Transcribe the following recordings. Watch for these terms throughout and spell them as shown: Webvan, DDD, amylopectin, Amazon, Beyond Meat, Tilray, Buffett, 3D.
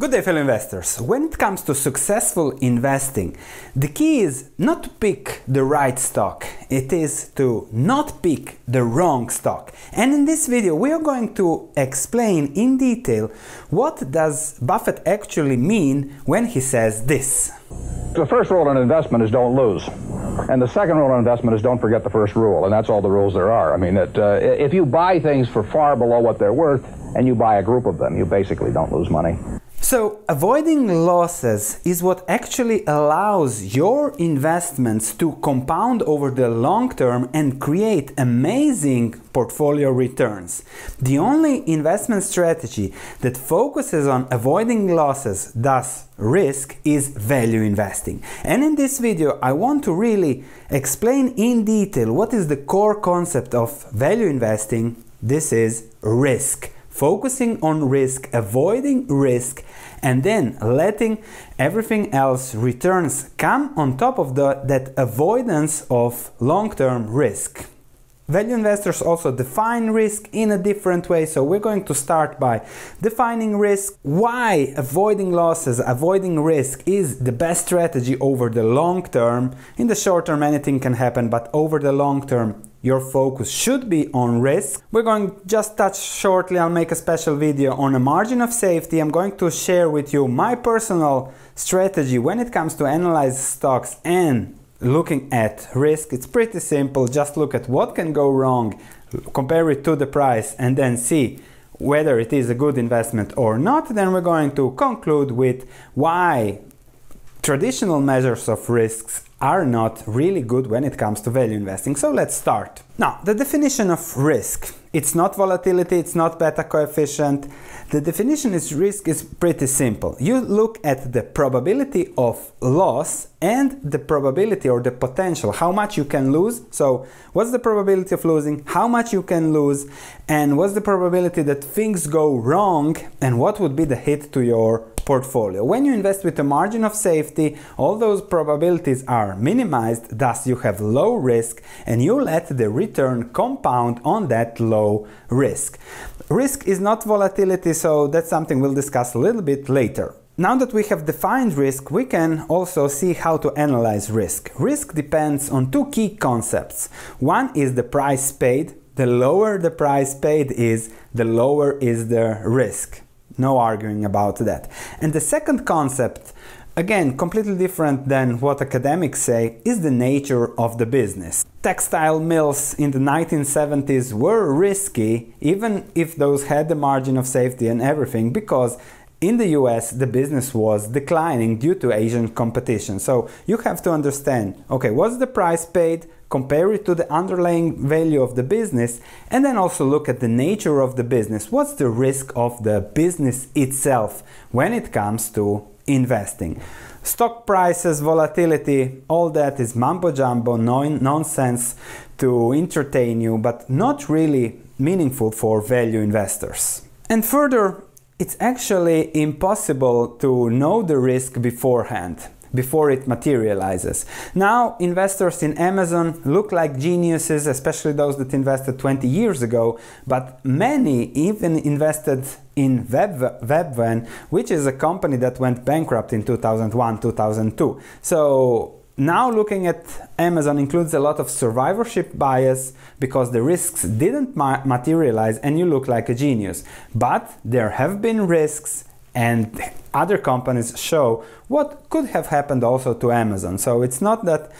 Good day, fellow investors. When it comes to successful investing, the key is not to pick the right stock. It is to not pick the wrong stock. And in this video, we are going to explain in detail what does Buffett actually mean when he says this. The first rule in investment is don't lose. And the second rule in investment is don't forget the first rule. And that's all the rules there are. I mean, if you buy things for far below what they're worth and you buy a group of them, you basically don't lose money. So avoiding losses is what actually allows your investments to compound over the long term and create amazing portfolio returns. The only investment strategy that focuses on avoiding losses, thus risk, is value investing. And in this video, I want to really explain in detail what is the core concept of value investing. This is risk. Focusing on risk, avoiding risk, and then letting everything else, returns, come on top of that avoidance of long-term risk. Value investors also define risk in a different way, so we're going to start by defining risk, why avoiding losses, avoiding risk is the best strategy over the long term. In the short term, anything can happen, but over the long term, your focus should be on risk. We're going to just touch shortly, I'll make a special video on a margin of safety. I'm going to share with you my personal strategy when it comes to analyze stocks and looking at risk. It's pretty simple, just look at what can go wrong, compare it to the price and then see whether it is a good investment or not. Then we're going to conclude with why traditional measures of risks are not really good when it comes to value investing. So let's start. Now, the definition of risk. It's not volatility, it's not beta coefficient. The definition is risk is pretty simple. You look at the probability of loss and the probability or the potential, how much you can lose. So what's the probability of losing, how much you can lose, and what's the probability that things go wrong, and what would be the hit to your portfolio. When you invest with a margin of safety, all those probabilities are minimized, thus you have low risk and you let the return compound on that low risk. Risk is not volatility, so that's something we'll discuss a little bit later. Now that we have defined risk, we can also see how to analyze risk. Risk depends on two key concepts. One is the price paid. The lower the price paid is, the lower is the risk. No arguing about that. And the second concept, again, completely different than what academics say, is the nature of the business. Textile mills in the 1970s were risky, even if those had the margin of safety and everything, because in the US, the business was declining due to Asian competition. So you have to understand, okay, what's the price paid? Compare it to the underlying value of the business, and then also look at the nature of the business. What's the risk of the business itself when it comes to investing? Stock prices, volatility, all that is mumbo jumbo, nonsense to entertain you, but not really meaningful for value investors. And further, it's actually impossible to know the risk beforehand, before it materializes. Now, investors in Amazon look like geniuses, especially those that invested 20 years ago, but many even invested in Webvan, which is a company that went bankrupt in 2001, 2002. So now looking at Amazon includes a lot of survivorship bias because the risks didn't materialize and you look like a genius. But there have been risks and other companies show what could have happened also to Amazon. So it's not that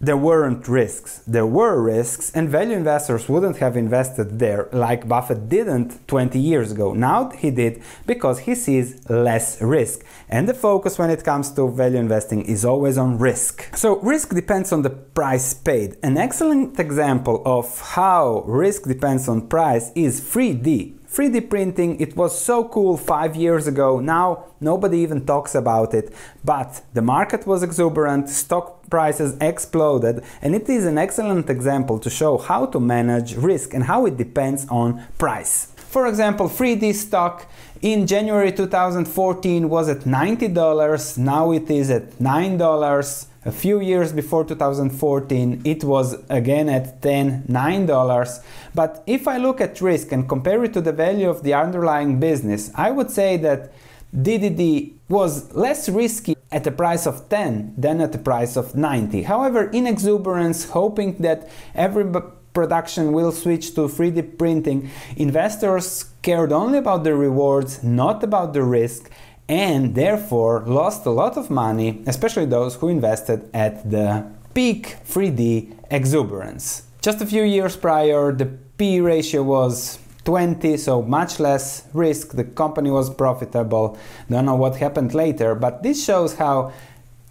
there weren't risks. There were risks, and value investors wouldn't have invested there like Buffett didn't 20 years ago. Now he did because he sees less risk. And the focus when it comes to value investing is always on risk. So risk depends on the price paid. An excellent example of how risk depends on price is 3D. 3D printing, it was so cool 5 years ago, now nobody even talks about it, but the market was exuberant, stock prices exploded, and it is an excellent example to show how to manage risk and how it depends on price. For example, 3D stock in January 2014 was at $90, now it is at $9. A few years before 2014, it was again at $9. But if I look at risk and compare it to the value of the underlying business, I would say that DDD was less risky at a price of 10 than at a price of 90. However, in exuberance, hoping that every production will switch to 3D printing, investors cared only about the rewards, not about the risk, and therefore lost a lot of money, especially those who invested at the peak 3D exuberance. Just a few years prior, the P/E ratio was 20, so much less risk, the company was profitable. Don't know what happened later, but this shows how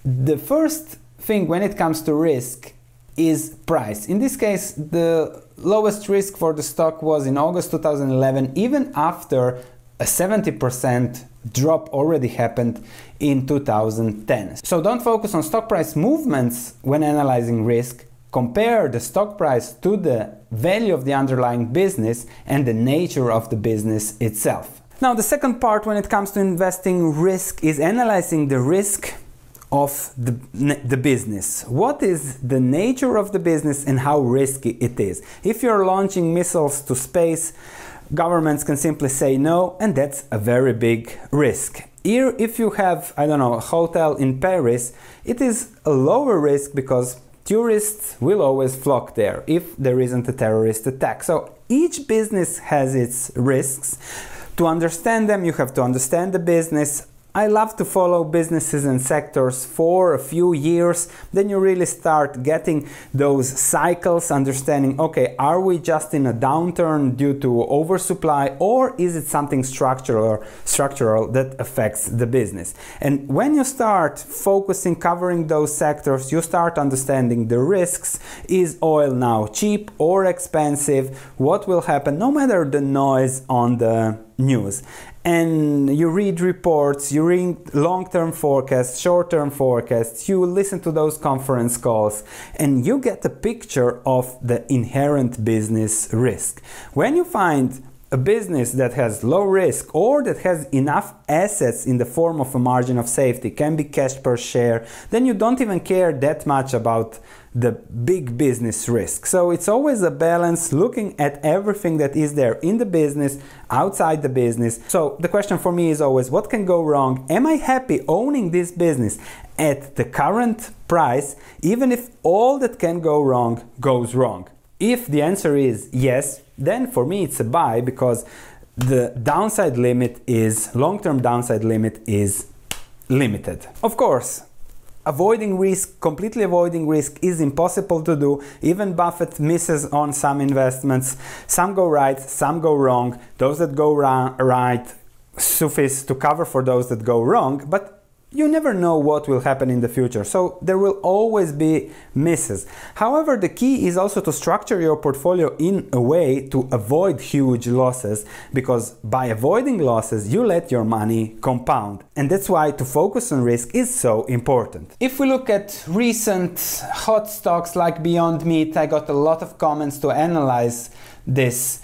the first thing when it comes to risk is price. In this case, the lowest risk for the stock was in August 2011, even after a 70% drop already happened in 2010. So don't focus on stock price movements when analyzing risk. Compare the stock price to the value of the underlying business and the nature of the business itself. Now, the second part when it comes to investing risk is analyzing the risk of the business. What is the nature of the business and how risky it is? If you're launching missiles to space, governments can simply say no, and that's a very big risk. Here, if you have, I don't know, a hotel in Paris, it is a lower risk because tourists will always flock there if there isn't a terrorist attack. So each business has its risks. To understand them, you have to understand the business. I love to follow businesses and sectors for a few years. Then you really start getting those cycles, understanding, okay, are we just in a downturn due to oversupply, or is it something structural that affects the business? And when you start focusing, covering those sectors, you start understanding the risks. Is oil now cheap or expensive? What will happen, no matter the noise on the news? And you read reports, you read long-term forecasts, short-term forecasts, you listen to those conference calls, and you get a picture of the inherent business risk. When you find a business that has low risk or that has enough assets in the form of a margin of safety, can be cash per share, then you don't even care that much about the big business risk. So it's always a balance, looking at everything that is there in the business, outside the business. So the question for me is always, what can go wrong? Am I happy owning this business at the current price, even if all that can go wrong goes wrong? If the answer is yes, then for me it's a buy, because the downside limit is, long-term downside limit is limited. Of course, avoiding risk, completely avoiding risk, is impossible to do. Even Buffett misses on some investments. Some go right, some go wrong. Those that go right suffice to cover for those that go wrong, but you never know what will happen in the future, so there will always be misses. However, the key is also to structure your portfolio in a way to avoid huge losses, because by avoiding losses, you let your money compound. And that's why to focus on risk is so important. If we look at recent hot stocks like Beyond Meat, I got a lot of comments to analyze this.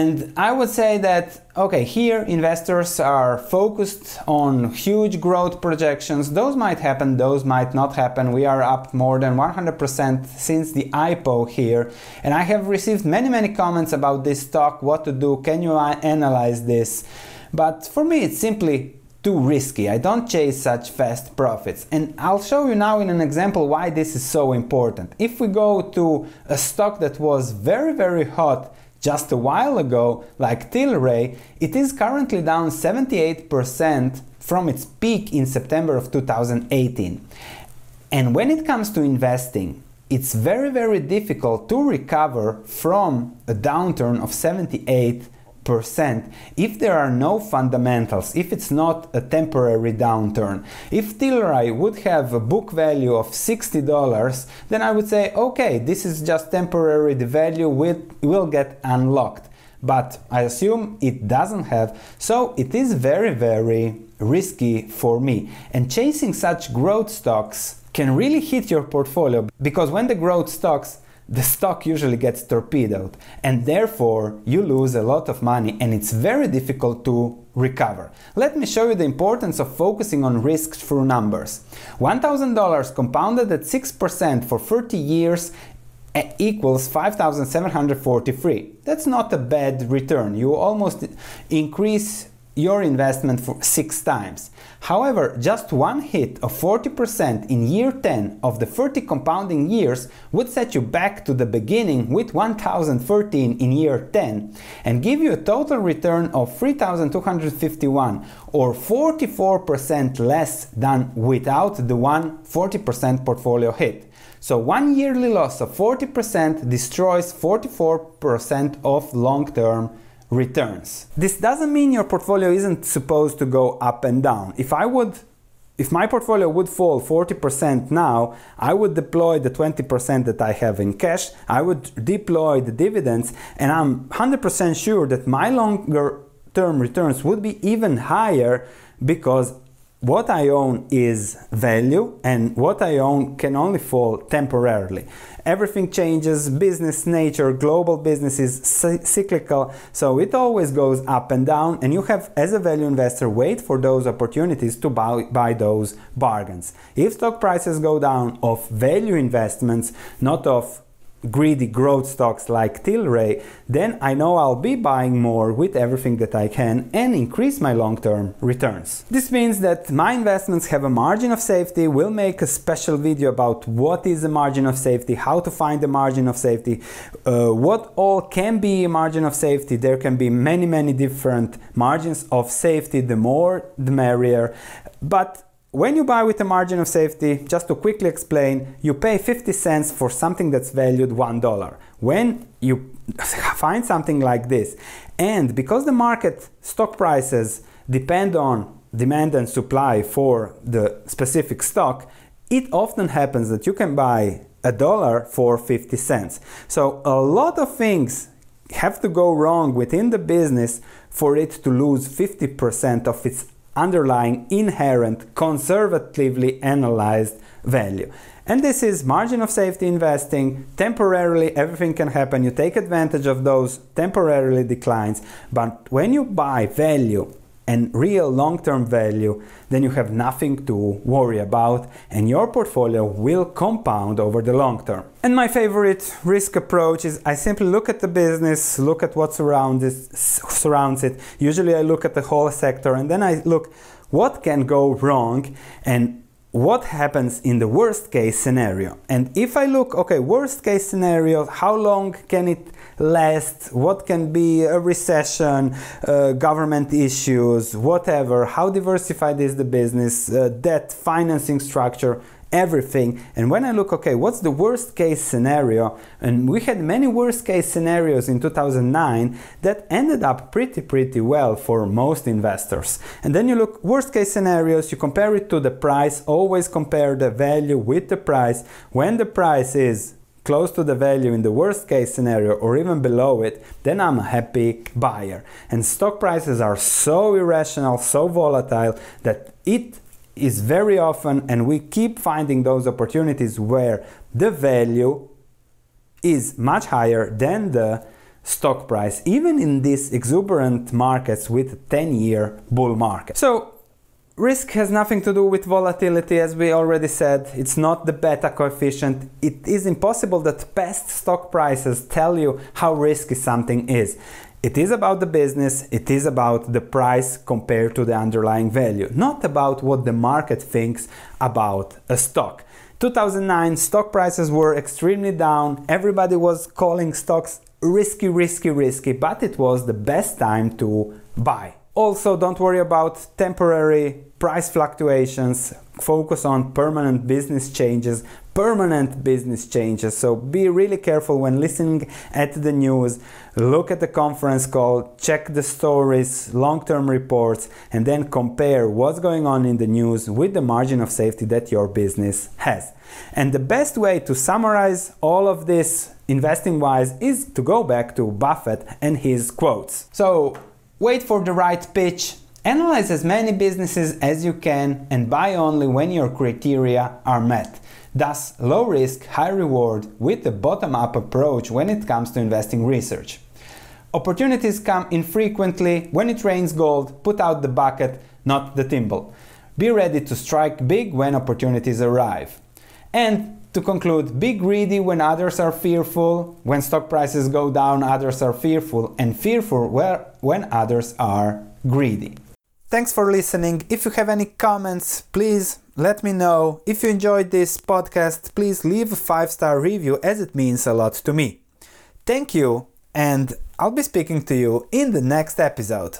And I would say that, okay, here investors are focused on huge growth projections. Those might happen, those might not happen. We are up more than 100% since the IPO here. And I have received many, many comments about this stock, what to do, can you analyze this? But for me, it's simply too risky. I don't chase such fast profits. And I'll show you now in an example why this is so important. If we go to a stock that was very, very hot just a while ago, like Tilray, it is currently down 78% from its peak in September of 2018. And when it comes to investing, it's very, very difficult to recover from a downturn of 78% if there are no fundamentals, if it's not a temporary downturn. If Tilray would have a book value of $60, then I would say, okay, this is just temporary, the value will get unlocked. But I assume it doesn't have, so it is very, very risky for me. And chasing such growth stocks can really hit your portfolio, because when the growth stocks the stock usually gets torpedoed, and therefore you lose a lot of money and it's very difficult to recover. Let me show you the importance of focusing on risk through numbers. $1,000 compounded at 6% for 30 years equals 5,743. That's not a bad return. You almost increase your investment for 6 times. However, just one hit of 40% in year 10 of the 30 compounding years would set you back to the beginning with 1,013 in year 10 and give you a total return of 3,251, or 44% less than without the 40% portfolio hit. So one yearly loss of 40% destroys 44% of long-term returns. This doesn't mean your portfolio isn't supposed to go up and down. If my portfolio would fall 40% now, I would deploy the 20% that I have in cash, I would deploy the dividends, and I'm 100% sure that my longer term returns would be even higher, because what I own is value, and what I own can only fall temporarily. Everything changes, business nature, global business is cyclical, so it always goes up and down, and you have, as a value investor, wait for those opportunities to buy those bargains. If stock prices go down of value investments, not of greedy growth stocks like Tilray, then I know I'll be buying more with everything that I can and increase my long-term returns. This means that my investments have a margin of safety. We'll make a special video about what is a margin of safety, how to find a margin of safety, what all can be a margin of safety. There can be many, many different margins of safety, the more the merrier. But when you buy with a margin of safety, just to quickly explain, you pay 50 cents for something that's valued $1. When you find something like this, and because the market stock prices depend on demand and supply for the specific stock, it often happens that you can buy $1 for 50 cents. So a lot of things have to go wrong within the business for it to lose 50% of its underlying inherent, conservatively analyzed value. And this is margin of safety investing. Temporarily, everything can happen. You take advantage of those temporarily declines. But when you buy value and real long-term value, then you have nothing to worry about, and your portfolio will compound over the long term. And my favorite risk approach is I simply look at the business, look at what surrounds it. Usually I look at the whole sector, and then I look what can go wrong and what happens in the worst case scenario. And if I look, okay, worst case scenario, how long can it last, what can be a recession, government issues, whatever, how diversified is the business, debt, financing structure, everything. And when I look, okay, what's the worst case scenario? And we had many worst case scenarios in 2009 that ended up pretty well for most investors. And then you look worst case scenarios, you compare it to the price, always compare the value with the price. When the price is close to the value in the worst case scenario or even below it, then I'm a happy buyer. And stock prices are so irrational, so volatile, that it is very often, and we keep finding those opportunities where the value is much higher than the stock price, even in these exuberant markets with a 10-year bull market. So risk has nothing to do with volatility, as we already said. It's not the beta coefficient. It is impossible that past stock prices tell you how risky something is. It is about the business, it is about the price compared to the underlying value, not about what the market thinks about a stock. 2009, stock prices were extremely down. Everybody was calling stocks risky, but it was the best time to buy. Also, don't worry about temporary price fluctuations. Focus on permanent business changes, So be really careful when listening at the news. Look at the conference call, check the stories, long-term reports, and then compare what's going on in the news with the margin of safety that your business has. And the best way to summarize all of this investing-wise is to go back to Buffett and his quotes. So, wait for the right pitch, Analyze as many businesses as you can and buy only when your criteria are met. Thus, low risk, high reward with a bottom-up approach when it comes to investing research. Opportunities come infrequently. When it rains gold, put out the bucket, not the thimble. Be ready to strike big when opportunities arrive. And to conclude, be greedy when others are fearful. When stock prices go down, others are fearful, and fearful when others are greedy. Thanks for listening. If you have any comments, please let me know. If you enjoyed this podcast, please leave a 5-star review, as it means a lot to me. Thank you, and I'll be speaking to you in the next episode.